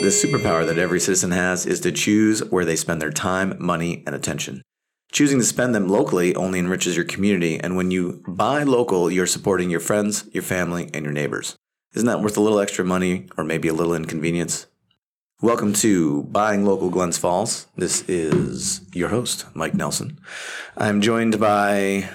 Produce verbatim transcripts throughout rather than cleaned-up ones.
The superpower that every citizen has is to choose where they spend their time, money, and attention. Choosing to spend them locally only enriches your community, and when you buy local, you're supporting your friends, your family, and your neighbors. Isn't that worth a little extra money or maybe a little inconvenience? Welcome to Buying Local Glens Falls. This is your host, Mike Nelson. I'm joined by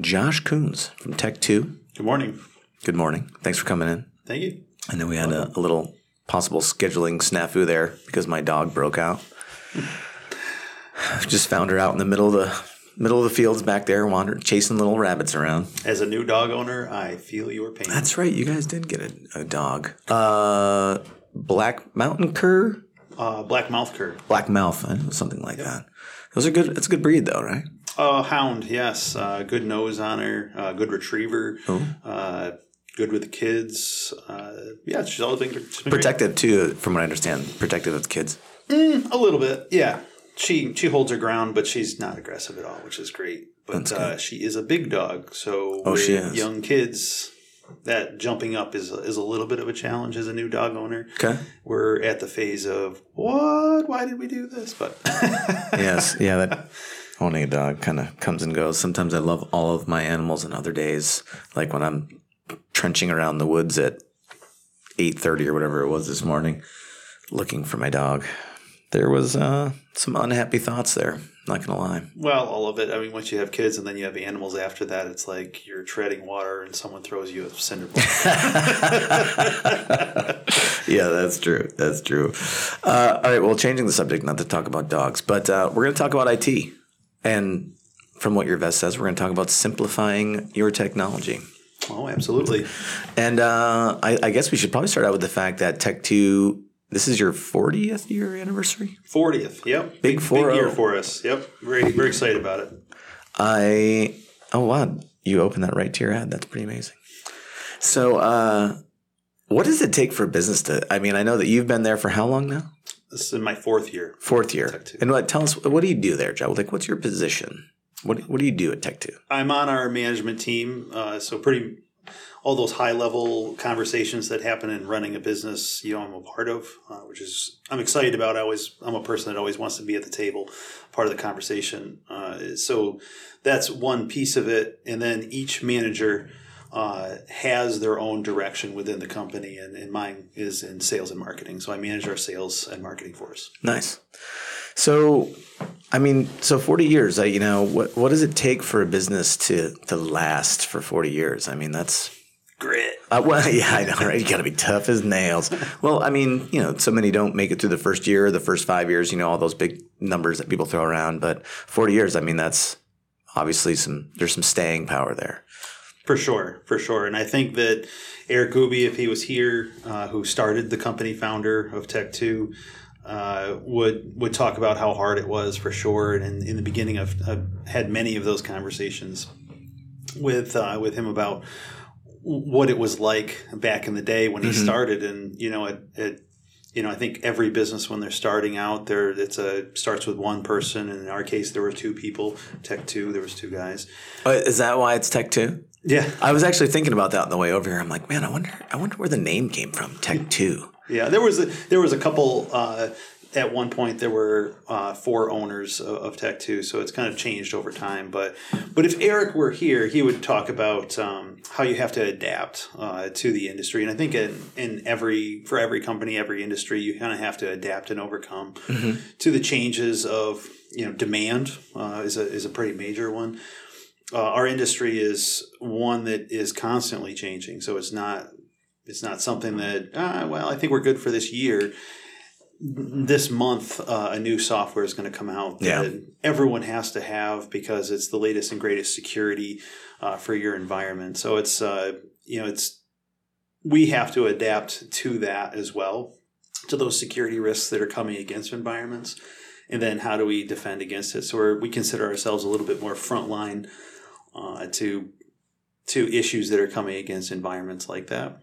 Josh Koons from Tech two. Good morning. Good morning. Thanks for coming in. Thank you. I know we had a, a little possible scheduling snafu there because my dog broke out. Just found her out in the middle of the middle of the fields back there, wandering, chasing little rabbits around. As a new dog owner, I feel your pain. That's right. You guys did get a, a dog. Uh, black mountain cur. Uh, black mouth cur. Black mouth. I know, something like yep. that. Those are good. It's a good breed, though, right? Uh, hound. Yes. Uh, good nose on her. Uh, good retriever. Oh. Uh, good with the kids. Uh, yeah, she's all been protective great. Too, from what I understand. Protective of the kids. Mm, a little bit. Yeah. She she holds her ground, but she's not aggressive at all, which is great. But uh, she is a big dog, so oh, with young kids, that jumping up is is a little bit of a challenge as a new dog owner. Okay, we're at the phase of what? Why did we do this? But yes, yeah, that owning a dog kind of comes and goes. Sometimes I love all of my animals, and other days, like when I'm trenching around the woods at eight thirty or whatever it was this morning, looking for my dog. There was uh, some unhappy thoughts there, not going to lie. Well, all of it. I mean, once you have kids and then you have animals after that, it's like you're treading water and someone throws you a cinder block. Yeah, that's true. That's true. Uh, all right, well, changing the subject, not to talk about dogs, but uh, we're going to talk about I T. And from what your vest says, we're going to talk about simplifying your technology. Oh, absolutely. And uh, I, I guess we should probably start out with the fact that Tech two... This is your fortieth year anniversary? fortieth, yep. Big, big, four oh. Big year for us, yep. We're, we're excited about it. I Oh, wow. You opened that right to your ad. That's pretty amazing. So uh, what does it take for business to – I mean, I know that you've been there for how long now? This is my fourth year. Fourth year. And what, tell us, what do you do there, Joe? Like, what's your position? What, what do you do at Tech two? I'm on our management team, uh, so pretty – all those high-level conversations that happen in running a business, you know, I'm a part of, uh, which is I'm excited about. I always I'm a person that always wants to be at the table, part of the conversation. Uh, so that's one piece of it, and then each manager uh, has their own direction within the company, and, and mine is in sales and marketing. So I manage our sales and marketing force. Nice. So, I mean, so forty years. I, you know, what what does it take for a business to to last for forty years? I mean, that's grit. Uh, well, yeah, I know, right? You got to be tough as nails. Well, I mean, you know, so many don't make it through the first year, the first five years, you know, all those big numbers that people throw around. But forty years, I mean, that's obviously some, there's some staying power there. For sure, for sure. And I think that Eric Gooby, if he was here, uh, who started the company, founder of Tech two, Uh, would would talk about how hard it was for sure, and in, in the beginning, I've, I've had many of those conversations with uh, with him about what it was like back in the day when mm-hmm. he started, and you know, it, it you know I think every business when they're starting out, there it's a starts with one person, and in our case, there were two people. Tech two, there was two guys. Oh, is that why it's Tech two? Yeah, I was actually thinking about that on the way over here. I'm like, man, I wonder, I wonder where the name came from, Tech two. Yeah, there was a, there was a couple uh, at one point. There were uh, four owners of, of Tech two, so it's kind of changed over time. But but if Eric were here, he would talk about um, how you have to adapt uh, to the industry. And I think in, in every for every company, every industry, you kind of have to adapt and overcome mm-hmm. to the changes of you know demand uh, is a is a pretty major one. Uh, our industry is one that is constantly changing, so it's not. It's not something that, ah, well, I think we're good for this year. This month, uh, a new software is going to come out yeah. that everyone has to have because it's the latest and greatest security uh, for your environment. So it's, uh, you know, it's we have to adapt to that as well, to those security risks that are coming against environments. And then how do we defend against it? So we're, we consider ourselves a little bit more frontline uh, to to issues that are coming against environments like that.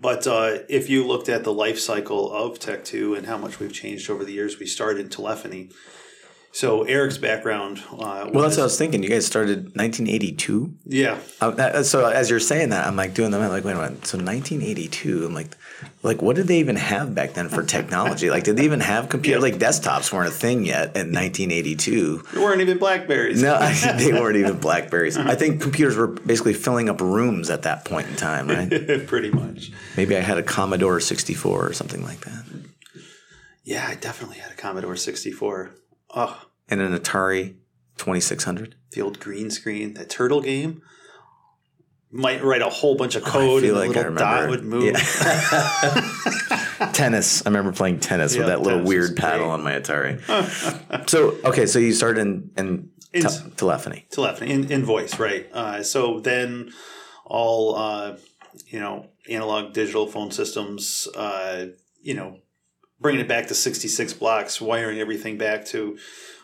But uh, if you looked at the life cycle of Tech two and how much we've changed over the years, we started telephony. So Eric's background. Uh, well, that's what I was thinking. You guys started nineteen eighty-two? Yeah. Uh, that, so as you're saying that, I'm like doing the math. Like, wait a minute. So nineteen eighty-two. I'm like, like what did they even have back then for technology? Like, did they even have computer? Yeah. Like, desktops weren't a thing yet in nineteen eighty-two. There weren't even Blackberries. No, I, they weren't even Blackberries. I think computers were basically filling up rooms at that point in time, right? Pretty much. Maybe I had a Commodore sixty-four or something like that. Yeah, I definitely had a Commodore sixty-four. Oh. And an Atari twenty-six hundred. The old green screen, that turtle game. Might write a whole bunch of code oh, and the like little dot would move. Yeah. Tennis. I remember playing tennis yeah, with that little weird paddle on my Atari. So, okay, so you started in, in, in te- telephony. Telephony, in, in voice, right. Uh, so then all, uh, you know, analog digital phone systems, uh, you know, bringing it back to sixty-six blocks, wiring everything back to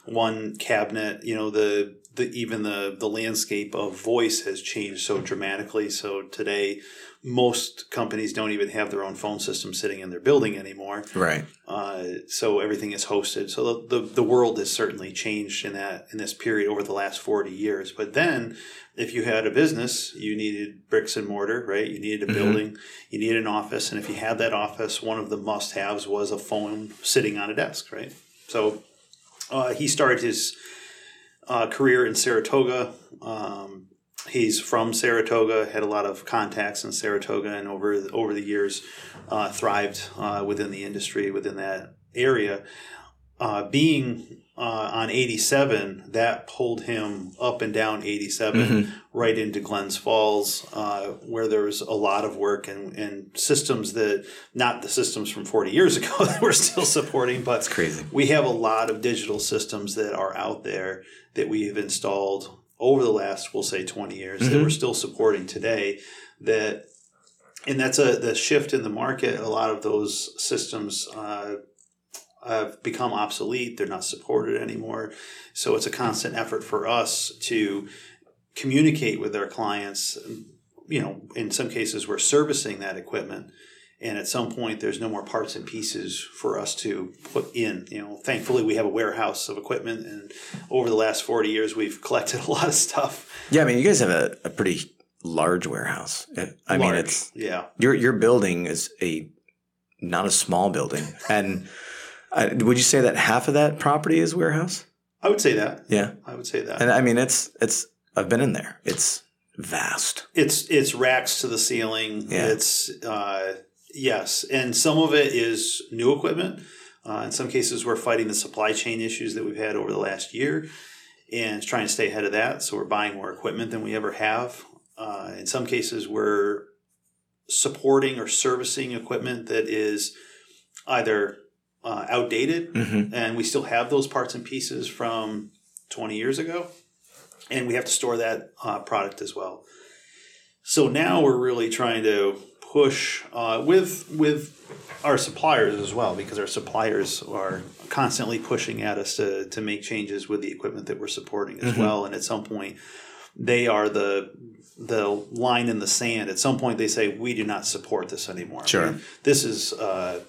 one cabinet. You know, the the even the the landscape of voice has changed so dramatically. So today, most companies don't even have their own phone system sitting in their building anymore. Right. Uh, so everything is hosted. So the, the the world has certainly changed in that in this period over the last forty years. But then, if you had a business, you needed bricks and mortar, right? You needed a building, mm-hmm. you needed an office, and if you had that office, one of the must-haves was a phone sitting on a desk, right? So uh, he started his uh, career in Saratoga. Um, he's from Saratoga, had a lot of contacts in Saratoga, and over over the years uh, thrived uh, within the industry, within that area. Uh, being uh, on eighty-seven, that pulled him up and down eighty-seven, mm-hmm. right into Glens Falls, uh, where there was a lot of work and, and systems that, not the systems from forty years ago that we're still supporting, but it's crazy. We have a lot of digital systems that are out there that we have installed over the last, we'll say, twenty years mm-hmm. that we're still supporting today. That, and that's a the shift in the market. A lot of those systems uh have become obsolete. They're not supported anymore. So it's a constant effort for us to communicate with our clients. You know, in some cases we're servicing that equipment, and at some point there's no more parts and pieces for us to put in. You know, thankfully we have a warehouse of equipment, and over the last forty years we've collected a lot of stuff. Yeah, I mean, you guys have a, a pretty large warehouse. I large, mean, it's yeah. Your your building is a not a small building, and I, would you say that half of that property is warehouse? I would say that. Yeah, I would say that. And I mean, it's it's. I've been in there. It's vast. It's it's racks to the ceiling. Yeah. It's uh, yes, and some of it is new equipment. Uh, in some cases, we're fighting the supply chain issues that we've had over the last year, and trying to stay ahead of that. So we're buying more equipment than we ever have. Uh, in some cases, we're supporting or servicing equipment that is either Uh, outdated, mm-hmm. and we still have those parts and pieces from twenty years ago, and we have to store that uh, product as well. So now we're really trying to push uh, with with our suppliers as well, because our suppliers are constantly pushing at us to to make changes with the equipment that we're supporting as mm-hmm. well. And at some point, they are the the line in the sand. At some point, they say, "We do not support this anymore." Sure, I mean, this is. Uh,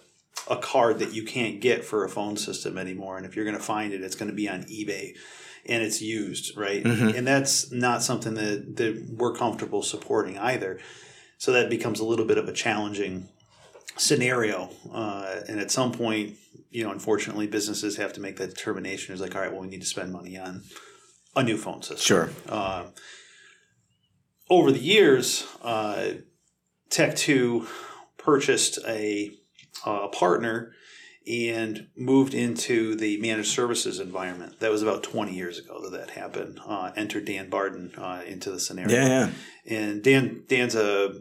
a card that you can't get for a phone system anymore. And if you're going to find it, it's going to be on eBay and it's used, right? Mm-hmm. And that's not something that, that we're comfortable supporting either. So that becomes a little bit of a challenging scenario. Uh, and at some point, you know, unfortunately, businesses have to make that determination. It's like, all right, well, we need to spend money on a new phone system. Sure. Uh, over the years, uh, Tech two purchased a... Uh, partner and moved into the managed services environment. That was about twenty years ago that that happened. Uh, entered Dan Barden uh, into the scenario. Yeah, yeah. And Dan Dan's a,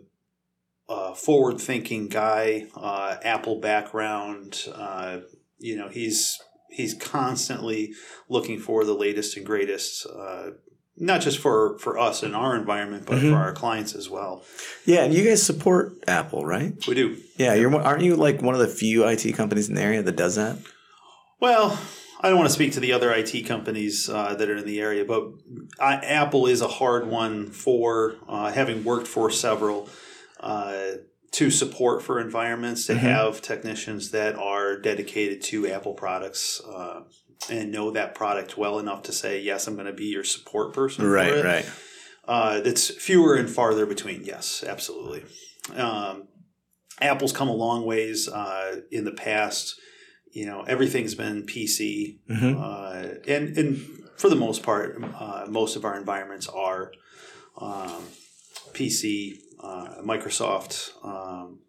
a forward-thinking guy, uh, Apple background. Uh, you know, he's he's constantly looking for the latest and greatest. Uh, Not just for, for us in our environment, but mm-hmm. for our clients as well. Yeah, and you guys support Apple, right? We do. Yeah, you're aren't you like one of the few I T companies in the area that does that? Well, I don't want to speak to the other I T companies uh, that are in the area, but I, Apple is a hard one for uh, having worked for several uh, to support for environments, to mm-hmm. have technicians that are dedicated to Apple products. Uh, and know that product well enough to say, yes, I'm going to be your support person right, for it. Right, right. Uh, that's fewer and farther between. Yes, absolutely. Um, Apple's come a long ways uh, in the past. You know, everything's been P C. Mm-hmm. Uh, and, and for the most part, uh, most of our environments are um, P C, uh, Microsoft um,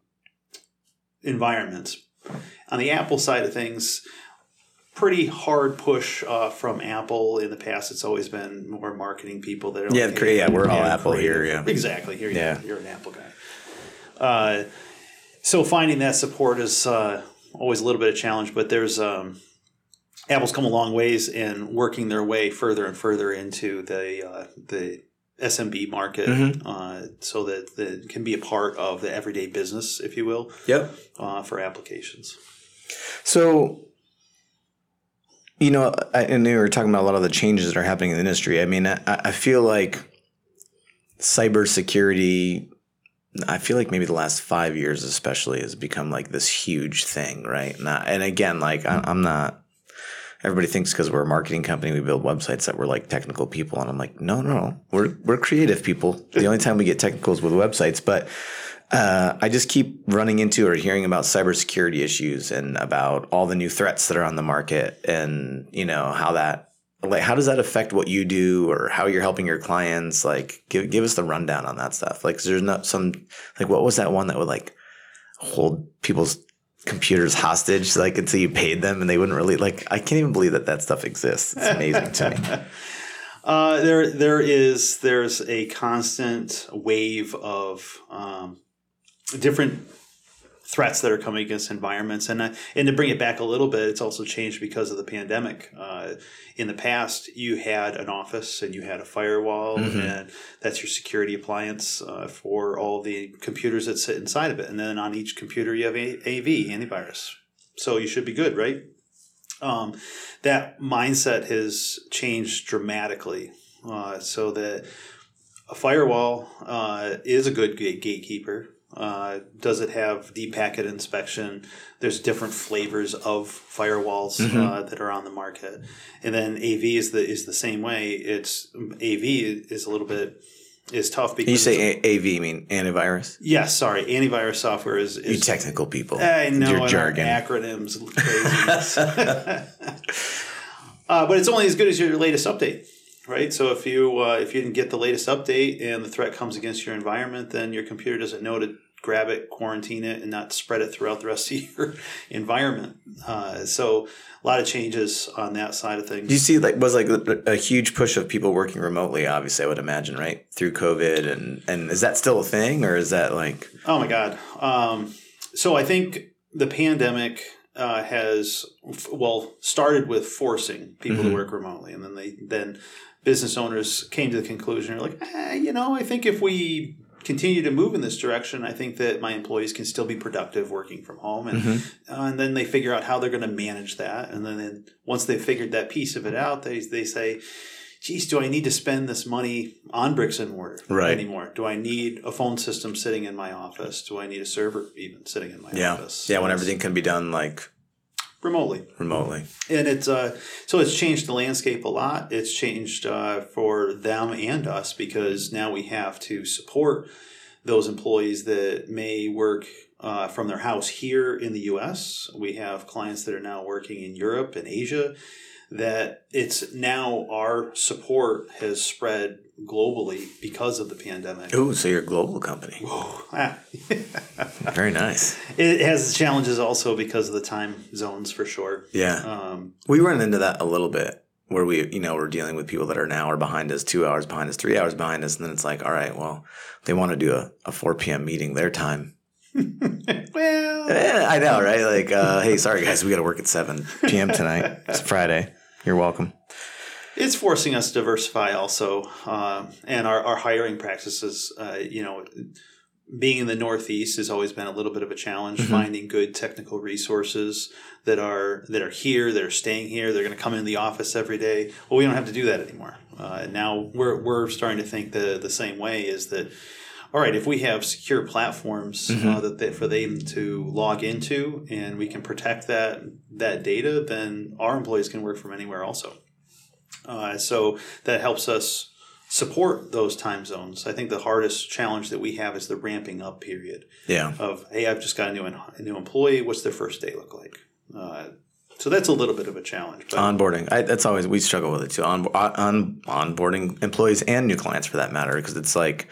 environments. On the Apple side of things, pretty hard push uh, from Apple in the past. It's always been more marketing people that are yeah, like, hey, yeah, we're all Apple creative. Here, yeah, exactly. Here, yeah, you're an Apple guy. Uh, so finding that support is uh, always a little bit of challenge, but there's um, Apple's come a long ways in working their way further and further into the uh, the S M B market, mm-hmm. uh, so that it can be a part of the everyday business, if you will. Yep, uh, for applications. So. You know, I, and we were talking about a lot of the changes that are happening in the industry. I mean, I, I feel like cybersecurity, I feel like maybe the last five years especially has become like this huge thing, right? And, I, and again, like I, I'm not – everybody thinks because we're a marketing company, we build websites that we're like technical people. And I'm like, no, no, no. We're, we're creative people. The only time we get technical is with websites. But uh, I just keep running into or hearing about cybersecurity issues and about all the new threats that are on the market and, you know, how that, like, how does that affect what you do or how you're helping your clients? Like, give give us the rundown on that stuff. Like, there's not some, like, what was that one that would like hold people's computers hostage, like, until you paid them and they wouldn't really, like, I can't even believe that that stuff exists. It's amazing to me. Uh, there, there is, there's a constant wave of, um, different threats that are coming against environments. And uh, and to bring it back a little bit, it's also changed because of the pandemic. Uh, in the past, you had an office and you had a firewall, mm-hmm. and that's your security appliance uh, for all the computers that sit inside of it. And then on each computer, you have A V, antivirus. So you should be good, right? Um, that mindset has changed dramatically uh, so that a firewall uh, is a good gatekeeper. Uh, does it have deep packet inspection? There's different flavors of firewalls, mm-hmm. uh, that are on the market. And then A V is the is the same way. It's A V is a little bit is tough because you say a- A V mean antivirus? Yes, sorry, antivirus software is, is you technical people. I know your jargon, acronyms, craziness. uh, but it's only as good as your latest update. Right, so if you uh, if you didn't get the latest update and the threat comes against your environment, then your computer doesn't know to grab it, quarantine it, and not spread it throughout the rest of your environment. Uh, so a lot of changes on that side of things. Do you see like was like a huge push of people working remotely? Obviously, I would imagine, right, through COVID, and and is that still a thing, or is that like? Oh my God! Um, so I think the pandemic. Uh, has well started with forcing people mm-hmm. to work remotely, and then they then business owners came to the conclusion, they're like, eh, you know, I think if we continue to move in this direction, I think that my employees can still be productive working from home, and mm-hmm. uh, and then they figure out how they're going to manage that, and then, then once they've figured that piece of it out, they they say, geez, do I need to spend this money on bricks and mortar right. anymore? Do I need a phone system sitting in my office? Do I need a server even sitting in my yeah. office? Yeah, when everything can be done like. Remotely. Remotely. And it's uh, so it's changed the landscape a lot. It's changed uh, for them and us because now we have to support those employees that may work uh, from their house here in the U S. We have clients that are now working in Europe and Asia. That it's now our support has spread globally because of the pandemic. Oh, so you're a global company. Whoa. Ah. Very nice. It has challenges also because of the time zones for sure. Yeah. Um, we run into that a little bit where we, you know, we're dealing with people that are an hour behind us, two hours behind us, three hours behind us. And then it's like, all right, well, they want to do a, a four p.m. meeting their time. Well, yeah, I know, right? Like, uh, hey, sorry, guys, we got to work at seven p.m. tonight. It's Friday. You're welcome. It's forcing us to diversify also, um, and our, our hiring practices, uh, you know, being in the Northeast has always been a little bit of a challenge, mm-hmm. finding good technical resources that are that are here, that are staying here. They're going to come in the office every day. Well, we don't have to do that anymore. Uh, now we're, we're starting to think the, the same way is that all right, if we have secure platforms mm-hmm. uh, that they, for them to log into, and we can protect that that data, then our employees can work from anywhere also. Uh, so that helps us support those time zones. I think the hardest challenge that we have is the ramping up period. Yeah. Of, hey, I've just got a new a new employee. What's their first day look like? Uh, so that's a little bit of a challenge. But onboarding. I, that's always – we struggle with it too. On, on, onboarding employees and new clients for that matter, because it's like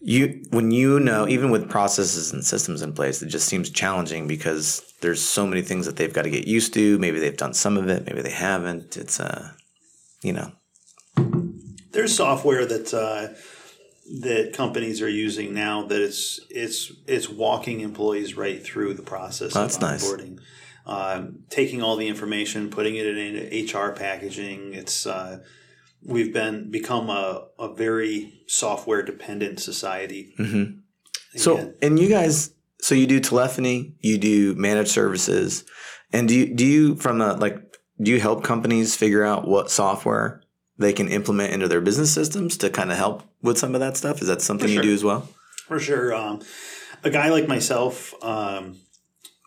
you – when you know – even with processes and systems in place, it just seems challenging because there's so many things that they've got to get used to. Maybe they've done some of it. Maybe they haven't. It's uh, you know. There's software that uh, that companies are using now that it's it's it's walking employees right through the process oh, of onboarding. Nice. Um, taking all the information, putting it in H R packaging. It's uh, we've been become a, a very software dependent society. Mm-hmm. So and, and you guys, so you do telephony, you do managed services, and do you, do you from a like do you help companies figure out what software they can implement into their business systems to kind of help with some of that stuff? Is that something you do as well? For sure. Um, a guy like myself. Um,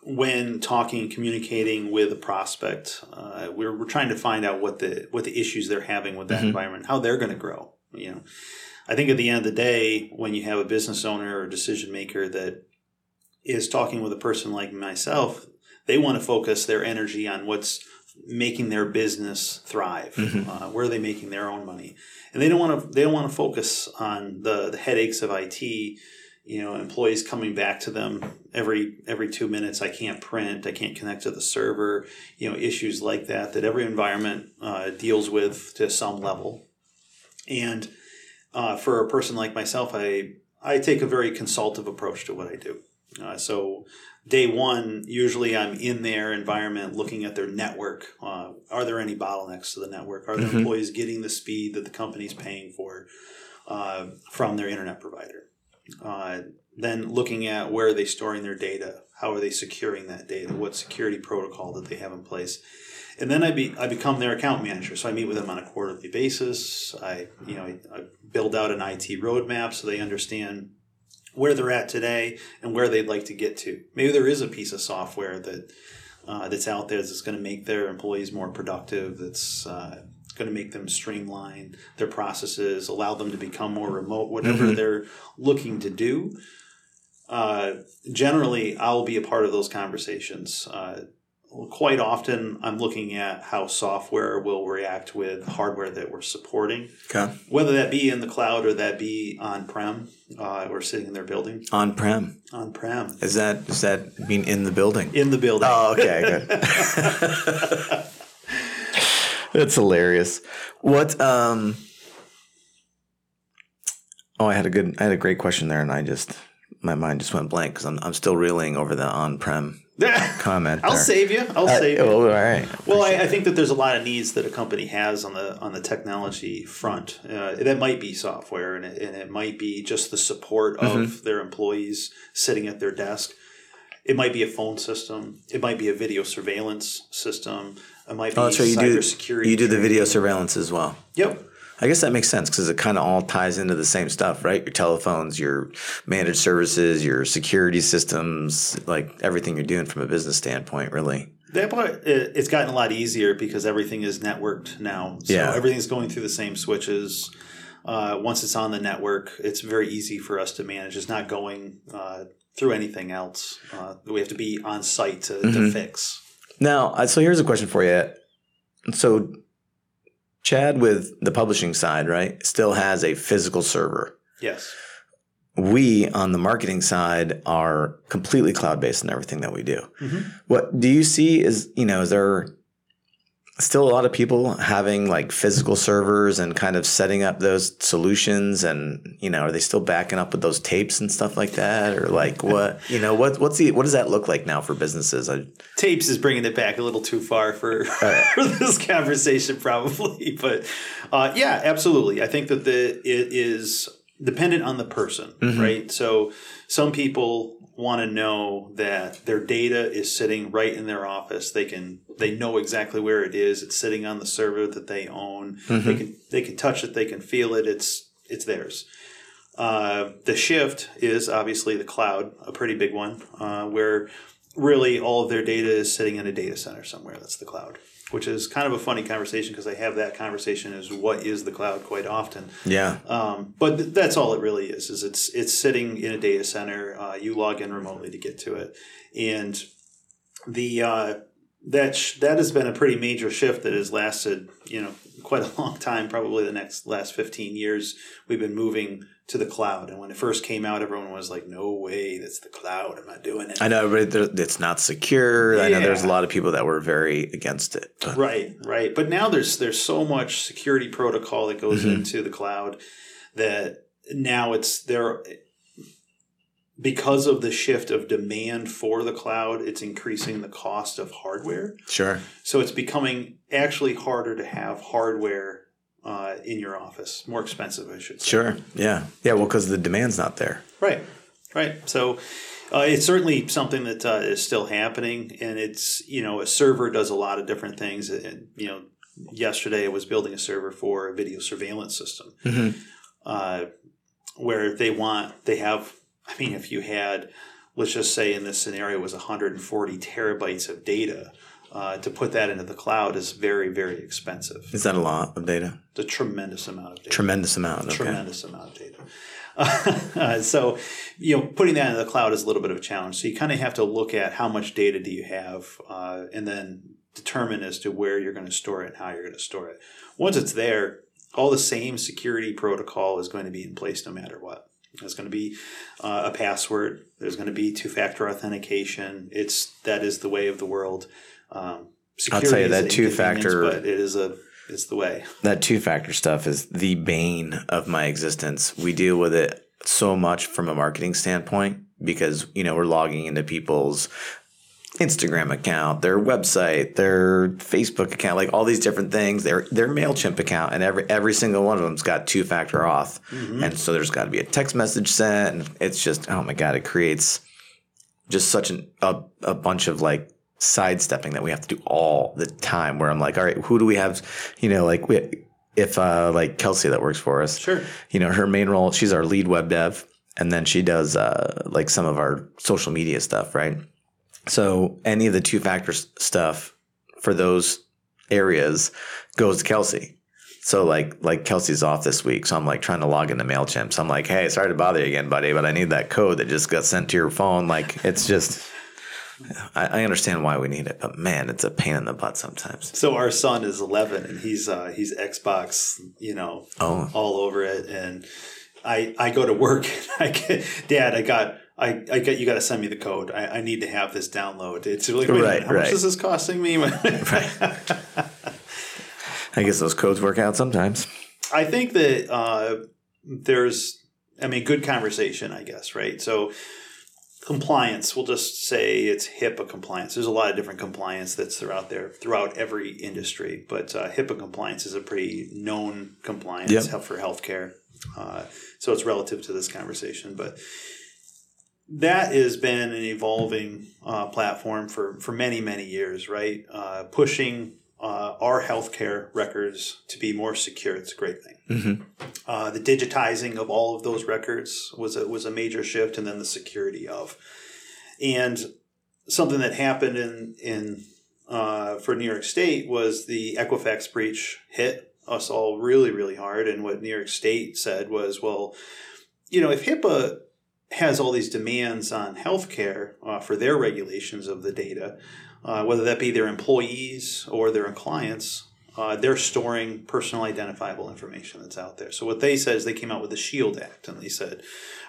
When talking, communicating with a prospect, uh, we're we're trying to find out what the what the issues they're having with that mm-hmm. environment, how they're going to grow. You know, I think at the end of the day, when you have a business owner or decision maker that is talking with a person like myself, they want to focus their energy on what's making their business thrive. Mm-hmm. Uh, where are they making their own money? And they don't want to they don't want to focus on the, the headaches of I T. You know, employees coming back to them every every two minutes. I can't print. I can't connect to the server. You know, issues like that that every environment uh, deals with to some level. And uh, for a person like myself, I I take a very consultative approach to what I do. Uh, so day one, usually I'm in their environment looking at their network. Uh, are there any bottlenecks to the network? Are the mm-hmm. employees getting the speed that the company's paying for uh, from their internet provider? Uh, then looking at where are they storing their data, how are they securing that data, what security protocol that they have in place, and then I be I become their account manager. So I meet with them on a quarterly basis. I you know I, I build out an I T roadmap so they understand where they're at today and where they'd like to get to. Maybe there is a piece of software that uh, that's out there that's going to make their employees more productive. That's uh, going to make them streamline their processes, allow them to become more remote, whatever mm-hmm. they're looking to do. Uh, generally, I'll be a part of those conversations. Uh, quite often, I'm looking at how software will react with hardware that we're supporting, okay. whether that be in the cloud or that be on-prem uh, or sitting in their building. On-prem? On-prem. Is that, does that mean in the building? In the building. Oh, okay, good. That's hilarious. What? Um, oh, I had a good, I had a great question there, and I just, my mind just went blank because I'm, I'm still reeling over the on-prem comment. I'll there. save you. I'll uh, save you. Well, all right. Well, I, I think that there's a lot of needs that a company has on the on the technology front. Uh, that might be software, and it, and it might be just the support of mm-hmm. their employees sitting at their desk. It might be a phone system. It might be a video surveillance system. It might be oh, so you do, security. You do the video surveillance as well. Yep. I guess that makes sense because it kind of all ties into the same stuff, right? Your telephones, your managed services, your security systems, like everything you're doing from a business standpoint, really. That part, it's gotten a lot easier because everything is networked now. So yeah. everything's going through the same switches. Uh, once it's on the network, it's very easy for us to manage. It's not going uh, through anything else. Uh, we have to be on site to, mm-hmm. to fix. Now, so here's a question for you. So Chad with the publishing side, right, still has a physical server. Yes. We on the marketing side are completely cloud-based in everything that we do. Mm-hmm. What do you see is, you know, is there still a lot of people having like physical servers and kind of setting up those solutions and, you know, are they still backing up with those tapes and stuff like that? Or like what, you know, what, what's the, what does that look like now for businesses? I, tapes is bringing it back a little too far for, right. for this conversation probably, but uh, yeah, absolutely. I think that the, it is dependent on the person, mm-hmm. right? So some people want to know that their data is sitting right in their office. They can, they know exactly where it is. It's sitting on the server that they own. Mm-hmm. They can, they can touch it. They can feel it. It's, it's theirs. Uh, the shift is obviously the cloud, a pretty big one, uh, where really all of their data is sitting in a data center somewhere. That's the cloud, which is kind of a funny conversation because I have that conversation as what is the cloud quite often. Yeah. Um, but th- that's all it really is, is it's it's sitting in a data center. Uh, you log in remotely to get to it. And the uh, that sh- that has been a pretty major shift that has lasted, you know, quite a long time, probably the next last fifteen years we've been moving to the cloud. And when it first came out, everyone was like, no way, that's the cloud. I'm not doing it. I know, but it's not secure. Yeah. I know there's a lot of people that were very against it. But. Right, right. But now there's there's so much security protocol that goes mm-hmm. into the cloud that now it's there. Because of the shift of demand for the cloud, it's increasing the cost of hardware. Sure. So it's becoming actually harder to have hardware Uh, in your office. More expensive, I should say. Sure. Yeah. Yeah. Well, because the demand's not there. Right. Right. So uh, it's certainly something that uh, is still happening. And it's, you know, a server does a lot of different things. And, you know, yesterday I was building a server for a video surveillance system mm-hmm. uh, where they want, they have, I mean, if you had, let's just say in this scenario, it was one hundred forty terabytes of data. Uh, to put that into the cloud is very, very expensive. Is that a lot of data? It's a tremendous amount of data. Tremendous amount. Okay. Tremendous amount of data. Uh, so, you know, putting that into the cloud is a little bit of a challenge. So you kind of have to look at how much data do you have uh, and then determine as to where you're going to store it and how you're going to store it. Once it's there, all the same security protocol is going to be in place no matter what. There's going to be uh, a password. There's going to be two-factor authentication. It's that is the way of the world. Um, I'll tell you that two-factor, but it is a it's the way. That two-factor stuff is the bane of my existence. We deal with it so much from a marketing standpoint because you know we're logging into people's Instagram account, their website, their Facebook account, like all these different things, their their MailChimp account, and every every single one of them's got two-factor auth, mm-hmm. and so there's got to be a text message sent, and it's just oh my god, it creates just such an a, a bunch of like. Sidestepping that we have to do all the time where I'm like, all right, who do we have? You know, like we, if uh, like Kelsey that works for us, sure. You know, her main role, she's our lead web dev. And then she does uh, like some of our social media stuff. Right. So any of the two factor stuff for those areas goes to Kelsey. So like, like Kelsey's off this week. So I'm like trying to log into MailChimp. So I'm like, hey, sorry to bother you again, buddy, but I need that code that just got sent to your phone. Like it's just... I understand why we need it, but man, it's a pain in the butt sometimes. So our son is eleven, and he's uh, he's Xbox, you know, oh. all over it. And I I go to work, and I get, Dad, I got I I got you got to send me the code. I, I need to have this download. It's really wait, right. How right. much is this costing me? Right. I guess those codes work out sometimes. I think that uh, there's, I mean, good conversation. I guess right. So. Compliance, we'll just say it's HIPAA compliance. There's a lot of different compliance that's throughout there, throughout every industry. But uh, HIPAA compliance is a pretty known compliance yep. for healthcare. Uh, so it's relative to this conversation. But that has been an evolving uh, platform for, for many, many years, right? Uh, pushing uh, our healthcare records to be more secure. It's a great thing. Mm-hmm. Uh, the digitizing of all of those records was a, was a major shift, and then the security of, and something that happened in in uh, for New York State was the Equifax breach hit us all really really hard. And what New York State said was, well, you know, if HIPAA has all these demands on healthcare uh, for their regulations of the data, uh, whether that be their employees or their clients. Uh, they're storing personal identifiable information that's out there. So what they said is they came out with the SHIELD Act, and they said,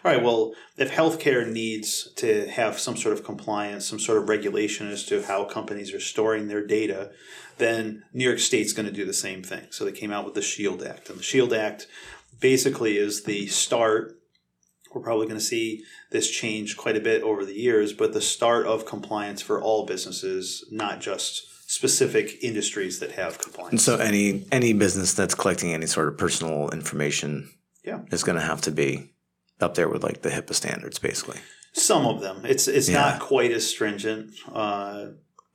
all right, well, if healthcare needs to have some sort of compliance, some sort of regulation as to how companies are storing their data, then New York State's going to do the same thing. So they came out with the SHIELD Act. And the SHIELD Act basically is the start. We're probably going to see this change quite a bit over the years, but the start of compliance for all businesses, not just specific industries that have compliance. And so any any business that's collecting any sort of personal information yeah. is going to have to be up there with like the HIPAA standards, basically. Some of them. It's it's yeah. not quite as stringent. Uh,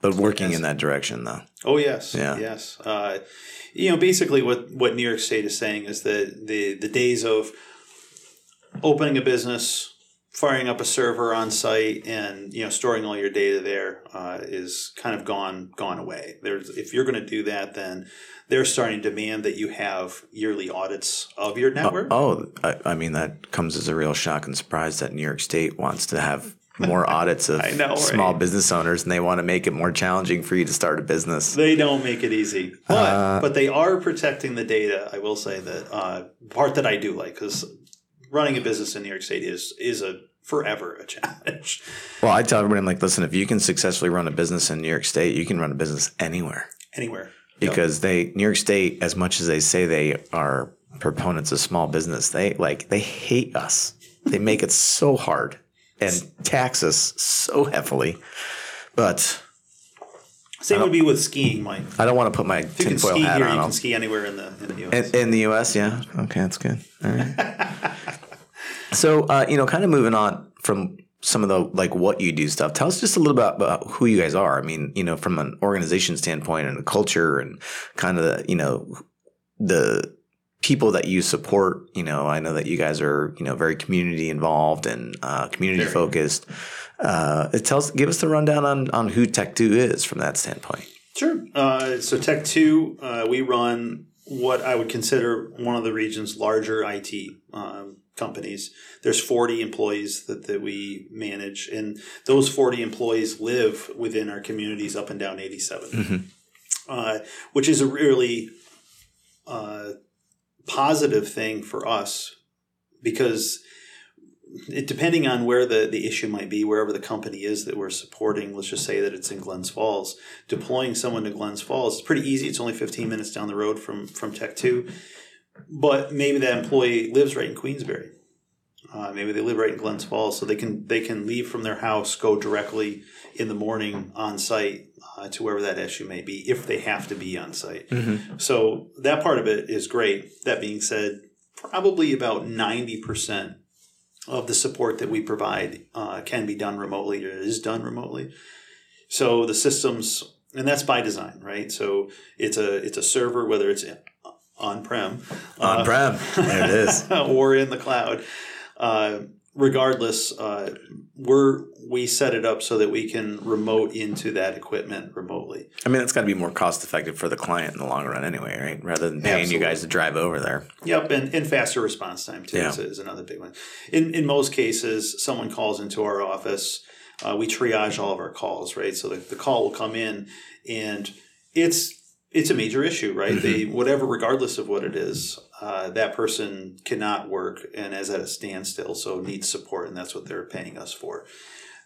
but working as, in that direction, though. Oh, yes. Yeah. Yes. Uh, you know, basically what, what New York State is saying is that the, the days of opening a business, firing up a server on site, and you know storing all your data there uh, is kind of gone gone away. There's if you're going to do that, then they're starting to demand that you have yearly audits of your network. Oh, oh I, I mean that comes as a real shock and surprise that New York State wants to have more audits of I know, small right? business owners, and they want to make it more challenging for you to start a business. They don't make it easy, but uh, but they are protecting the data. I will say that uh, part that I do like because. Running a business in New York State is is a forever a challenge. Well, I tell everybody, I'm like, listen, if you can successfully run a business in New York State, you can run a business anywhere. Anywhere. Because yep. they New York State, as much as they say they are proponents of small business, they like they hate us. They make it so hard and tax us so heavily. But same would be with skiing, Mike. I don't want to put my tinfoil hat here, on. You can ski anywhere in the, in the U S. In, in the U S, yeah. Okay, that's good. All right. So, uh, you know, kind of moving on from some of the, like, what you do stuff, tell us just a little bit about who you guys are. I mean, you know, from an organization standpoint and a culture and kind of, the, you know, the people that you support, you know, I know that you guys are, you know, very community involved and uh, community focused. Uh, it tells, give us the rundown on, on who Tech two is from that standpoint. Sure. Uh, so Tech two, uh, we run what I would consider one of the region's larger I T um companies. There's forty employees that, that we manage, and those forty employees live within our communities up and down eighty-seven, mm-hmm. uh, which is a really uh, positive thing for us because it, depending on where the, the issue might be, wherever the company is that we're supporting, let's just say that it's in Glens Falls, deploying someone to Glens Falls is pretty easy. It's only fifteen minutes down the road from, from Tech two. But maybe that employee lives right in Queensbury. Uh, maybe they live right in Glens Falls, so they can they can leave from their house, go directly in the morning on site uh, to wherever that issue may be, if they have to be on site. Mm-hmm. So that part of it is great. That being said, probably about ninety percent of the support that we provide uh, can be done remotely or is done remotely. So the systems, and that's by design, right? So it's a it's a server, whether it's in, on-prem. On-prem. Uh, there it is. Or in the cloud. Uh, regardless, uh, we're, we set it up so that we can remote into that equipment remotely. I mean, that's got to be more cost-effective for the client in the long run anyway, right? Rather than paying Absolutely. You guys to drive over there. Yep, and, and faster response time, too, yeah. is, is another big one. In, in most cases, someone calls into our office. Uh, we triage all of our calls, right? So the, the call will come in, and it's... It's a major issue, right? Mm-hmm. They, whatever, regardless of what it is, uh, that person cannot work and is at a standstill, so needs support, and that's what they're paying us for.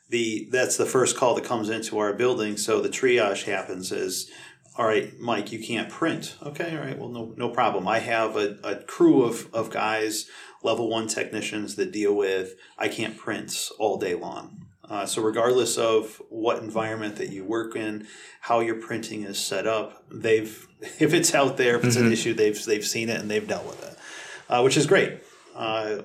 The that's the first call that comes into our building, so the triage happens is, all right, Mike, you can't print. Okay, all right, well, no no problem. I have a, a crew of, of guys, level one technicians that deal with I can't print all day long. Uh, so regardless of what environment that you work in, how your printing is set up, they've if it's out there, if it's mm-hmm. an issue, they've they've seen it and they've dealt with it, uh, which is great. Uh,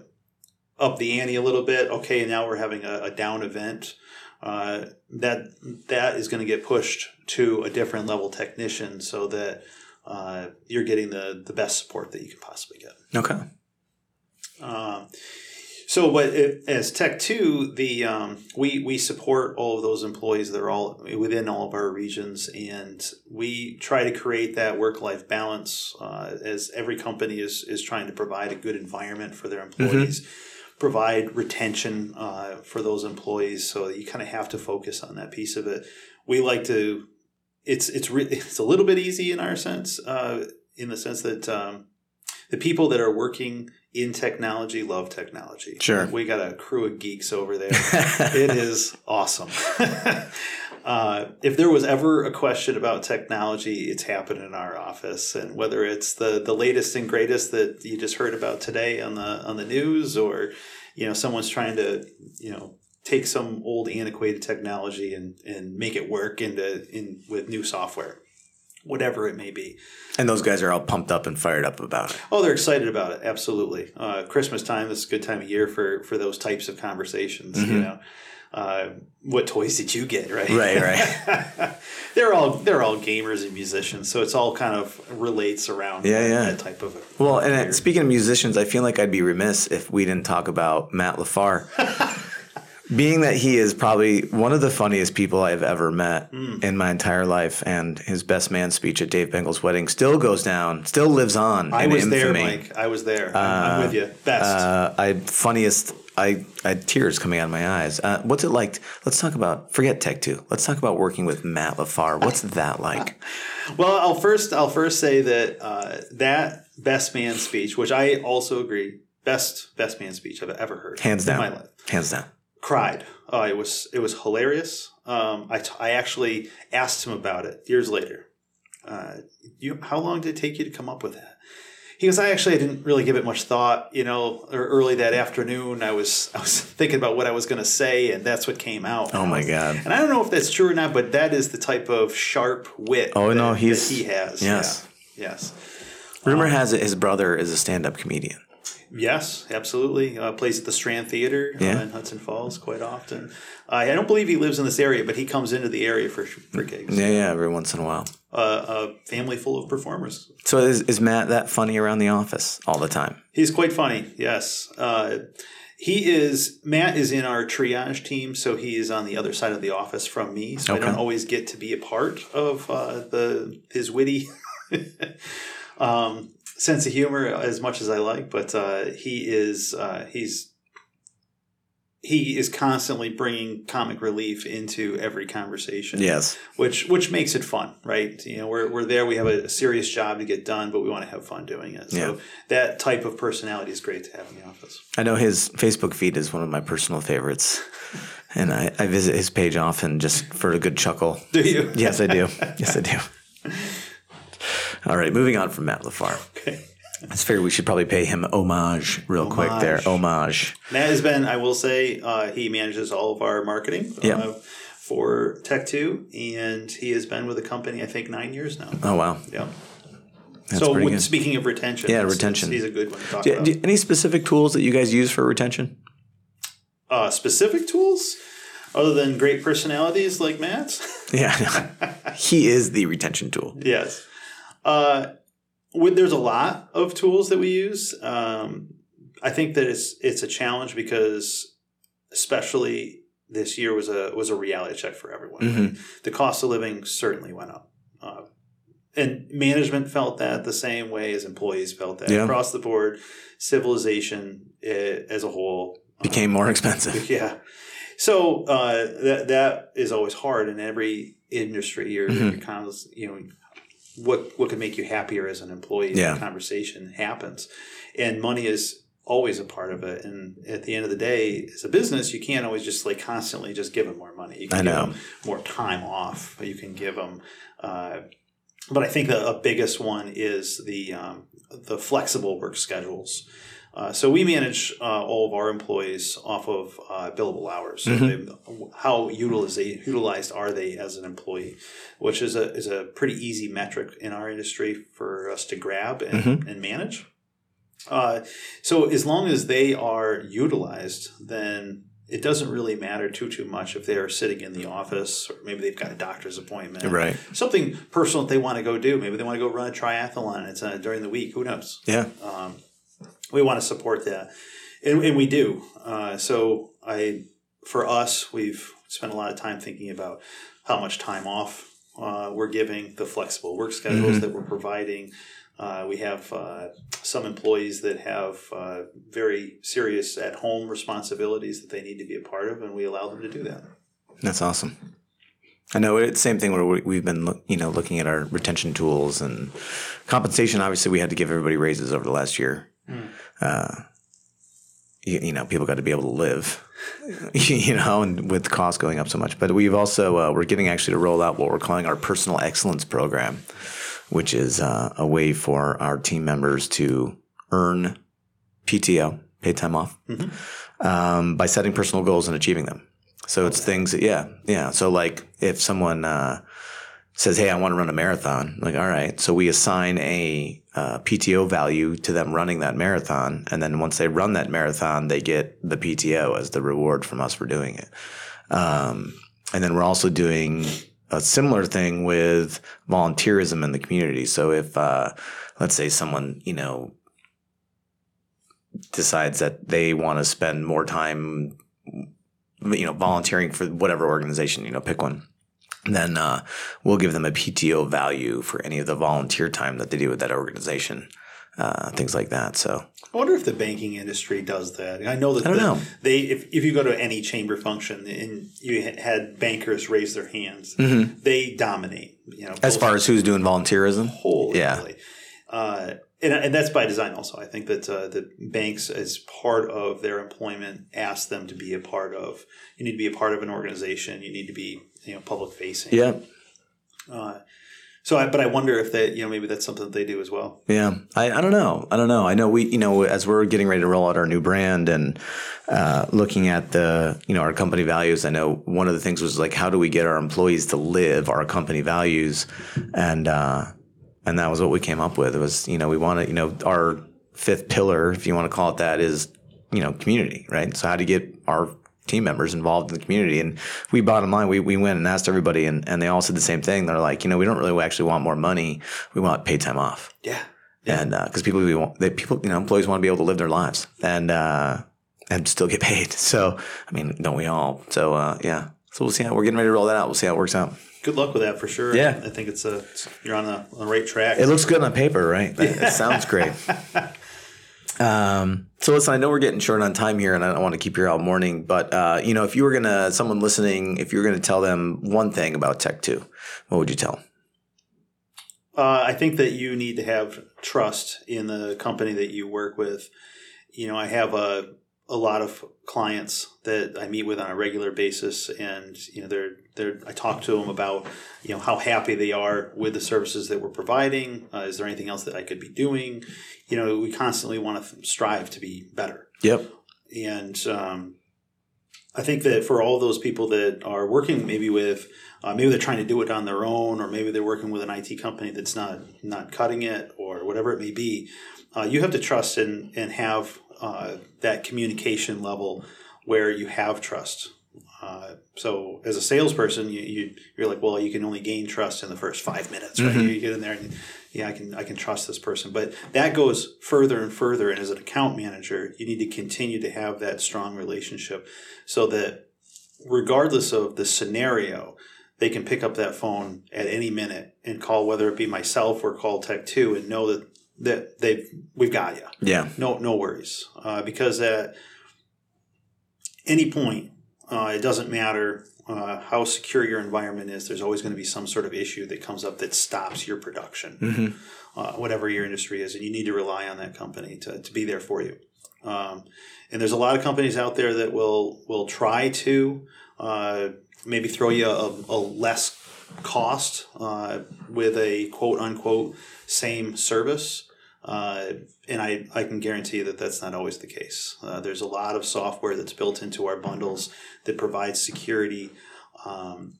up the ante a little bit. Okay, now we're having a, a down event. Uh, that that is going to get pushed to a different level technician so that uh, you're getting the the best support that you can possibly get. Okay. Uh, So, but it, as Tech two, the um, we we support all of those employees. They're all within all of our regions, and we try to create that work-life balance. Uh, as every company is is trying to provide a good environment for their employees, mm-hmm. provide retention uh, for those employees. So you kind of have to focus on that piece of it. We like to. It's it's re- it's a little bit easy in our sense, uh, in the sense that um, the people that are working. In technology, love technology. Sure. We got a crew of geeks over there. It is awesome. uh, if there was ever a question about technology, it's happened in our office. And whether it's the, the latest and greatest that you just heard about today on the on the news or, you know, someone's trying to, you know, take some old antiquated technology and, and make it work into in with new software. whatever it may be. And those guys are all pumped up and fired up about it. Oh, they're excited about it. Absolutely. Uh, Christmas time, this is a good time of year for, for those types of conversations, mm-hmm. you know. Uh, what toys did you get, right? Right, right. they're all they're all gamers and musicians, so it's all kind of relates around yeah, yeah. that type of. Well, career. And speaking of musicians, I feel like I'd be remiss if we didn't talk about Matt LaFarr, being that he is probably one of the funniest people I've ever met mm. in my entire life, and his best man speech at Dave Bengel's wedding still goes down, still lives on. I in was infamy. there, Mike. I was there. Uh, I'm with you. Best. Uh, I funniest. I, I had tears coming out of my eyes. Uh, what's it like? Let's talk about, forget Tech two. Let's talk about working with Matt LaFarr. What's that like? Well, I'll first I'll first say that uh, that best man speech, which I also agree, best best man speech I've ever heard. Hands down. In my life. Hands down. Cried. Uh, it was it was hilarious. Um, I, t- I actually asked him about it years later. Uh, you, how long did it take you to come up with that? He goes, I actually didn't really give it much thought, you know, or early that afternoon I was I was thinking about what I was going to say, and that's what came out. Oh, my God. And I don't know if that's true or not, but that is the type of sharp wit oh, that, no, he's, that he has. Yes. Yeah. Yes. Rumor um, has it his brother is a stand-up comedian. Yes, absolutely. Uh, plays at the Strand Theater yeah. uh, in Hudson Falls quite often. Uh, I don't believe he lives in this area, but he comes into the area for for gigs. Yeah, yeah, every once in a while. Uh, a family full of performers. So is, is Matt that funny around the office all the time? He's quite funny, yes. Uh, he is – Matt is in our triage team, so he is on the other side of the office from me. So okay. I don't always get to be a part of uh, the his witty um sense of humor as much as I like, but uh, he is uh, he's he is constantly bringing comic relief into every conversation. Yes, which which makes it fun, right? You know, we're we're there. We have a serious job to get done, but we want to have fun doing it. So yeah. that type of personality is great to have in the office. I know his Facebook feed is one of my personal favorites. And I, I visit his page often just for a good chuckle. Do you? Yes, I do. Yes, I do. All right, moving on from Matt LaFarr. Okay. I figured we should probably pay him homage real homage. quick there. Homage. Matt has been, I will say, uh, he manages all of our marketing yeah. uh, for Tech two, and he has been with the company, I think, nine years now. Oh, wow. Yeah. That's so when, speaking of retention. Yeah, retention. He's a good one to talk do, about. Do, any specific tools that you guys use for retention? Uh, specific tools? Other than great personalities like Matt's? Yeah. No. He is the retention tool. Yes. Uh, with, there's a lot of tools that we use. Um, I think that it's it's a challenge because, especially this year was a was a reality check for everyone. Mm-hmm. The cost of living certainly went up, uh, and management felt that the same way as employees felt that yeah. across the board. Civilization it, as a whole became um, more expensive. Yeah, so uh, that that is always hard in every industry or mm-hmm. kind of, you know. What what could make you happier as an employee? Yeah. The conversation happens, and money is always a part of it. And at the end of the day, as a business, you can't always just like constantly just give them more money. You can I know. give them more time off. You can give them, uh, but I think the, the biggest one is the um, the flexible work schedules. Uh, so we manage uh, all of our employees off of uh, billable hours. So mm-hmm. they, how utilized, utilized are they as an employee, which is a is a pretty easy metric in our industry for us to grab and, mm-hmm. and manage. Uh, so as long as they are utilized, then it doesn't really matter too, too much if they're sitting in the office or maybe they've got a doctor's appointment. Right. Something personal that they want to go do. Maybe they want to go run a triathlon. It's uh, during the week. Who knows? Yeah. Um, we want to support that, and, and we do. Uh, so I, for us, we've spent a lot of time thinking about how much time off uh, we're giving, the flexible work schedules mm-hmm. that we're providing. Uh, we have uh, some employees that have uh, very serious at-home responsibilities that they need to be a part of, and we allow them to do that. That's awesome. I know it's the same thing where we've been, you know, looking at our retention tools and compensation. Obviously, we had to give everybody raises over the last year. Mm. Uh, you, you know, people got to be able to live, you know, and with costs going up so much. But we've also uh, we're getting actually to roll out what we're calling our personal excellence program, which is uh, a way for our team members to earn P T O, paid time off, mm-hmm. um, by setting personal goals and achieving them. So it's okay. things that, yeah, yeah. So like if someone uh, says, hey, I want to run a marathon. I'm like, all right. So we assign a uh, P T O value to them running that marathon. And then once they run that marathon, they get the P T O as the reward from us for doing it. Um, and then we're also doing a similar thing with volunteerism in the community. So if, uh, let's say someone, you know, decides that they want to spend more time, you know, volunteering for whatever organization, you know, pick one. Then uh, we'll give them a P T O value for any of the volunteer time that they do with that organization, uh, things like that. So I wonder if the banking industry does that. I know that I don't the, know. They if, if you go to any chamber function and you had bankers raise their hands, mm-hmm. they dominate. You know, as far as who's doing volunteerism, holy yeah. Really. Uh, and, and that's by design. Also, I think that uh, the banks, as part of their employment, ask them to be a part of. You need to be a part of an organization. You need to be. You know, public facing. Yeah. Uh, so, I, but I wonder if that, you know, maybe that's something that they do as well. Yeah. I, I don't know. I don't know. I know we, you know, as we're getting ready to roll out our new brand and uh, looking at the, you know, our company values, I know one of the things was like, how do we get our employees to live our company values? And, uh, and that was what we came up with. It was, you know, we want to, you know, our fifth pillar, if you want to call it that, is, you know, community, right? So how do you get our team members involved in the community? And we bottom line, we, we went and asked everybody and, and they all said the same thing. They're like, you know, we don't really actually want more money. We want paid time off. Yeah. yeah. And, uh, cause people, we want, they, people, you know, employees want to be able to live their lives and, uh, and still get paid. So, I mean, don't we all? So, uh, yeah. So we'll see how we're getting ready to roll that out. We'll see how it works out. Good luck with that for sure. Yeah. I think it's a, it's, you're on the, on the right track. It looks good on paper, right? That, yeah. It sounds great. Um, so listen, I know we're getting short on time here and I don't want to keep you all morning, but, uh, you know, if you were going to, someone listening, if you were going to tell them one thing about Tech two, what would you tell them? Uh, I think that you need to have trust in the company that you work with. You know, I have a, a lot of clients that I meet with on a regular basis and, you know, they're, they're, I talk to them about, you know, how happy they are with the services that we're providing. Uh, is there anything else that I could be doing? You know, we constantly want to strive to be better. Yep. And um, I think that for all those people that are working maybe with, uh, maybe they're trying to do it on their own, or maybe they're working with an I T company that's not, not cutting it or whatever it may be, uh, you have to trust and, and have uh, that communication level where you have trust. Uh, so as a salesperson, you, you, you're like, well, you can only gain trust in the first five minutes, right? Mm-hmm. You get in there and, yeah, I can I can trust this person. But that goes further and further. And as an account manager, you need to continue to have that strong relationship so that regardless of the scenario, they can pick up that phone at any minute and call, whether it be myself or call Tech two, and know that, that they've we've got you. Yeah. No, no worries. Uh, because at any point, Uh, it doesn't matter uh, how secure your environment is. There's always going to be some sort of issue that comes up that stops your production, mm-hmm. uh, whatever your industry is. And you need to rely on that company to, to be there for you. Um, and there's a lot of companies out there that will, will try to uh, maybe throw you a, a less cost uh, with a quote-unquote same service. Uh, and I, I can guarantee you that that's not always the case. Uh, there's a lot of software that's built into our bundles that provides security um,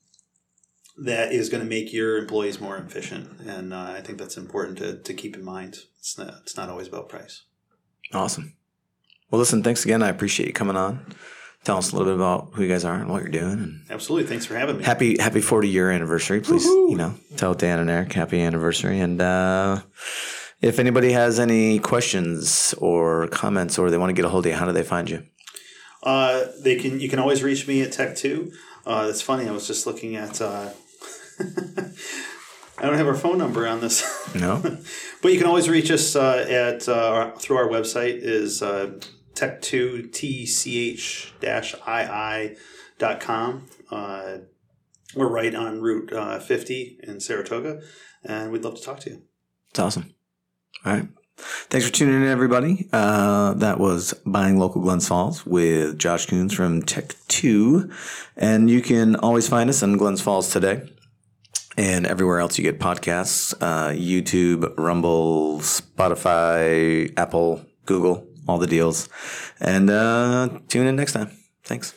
that is going to make your employees more efficient. And uh, I think that's important to, to keep in mind. It's not, it's not always about price. Awesome. Well, listen, thanks again. I appreciate you coming on. Tell us a little bit about who you guys are and what you're doing. And absolutely. Thanks for having me. Happy happy forty-year anniversary. Please, woo-hoo. You know, tell Dan and Eric happy anniversary. And uh if anybody has any questions or comments or they want to get a hold of you, how do they find you? Uh, they can. You can always reach me at Tech two. Uh, it's funny. I was just looking at uh, – I don't have our phone number on this. No. But you can always reach us uh, at uh, through our website is uh, tech two t c h dash i i dot com. Uh, we're right on Route uh, fifty in Saratoga, and we'd love to talk to you. That's awesome. All right. Thanks for tuning in, everybody. Uh, that was Buying Local Glens Falls with Josh Koons from Tech two. And you can always find us on Glens Falls Today and everywhere else you get podcasts, uh, YouTube, Rumble, Spotify, Apple, Google, all the deals. And uh, tune in next time. Thanks.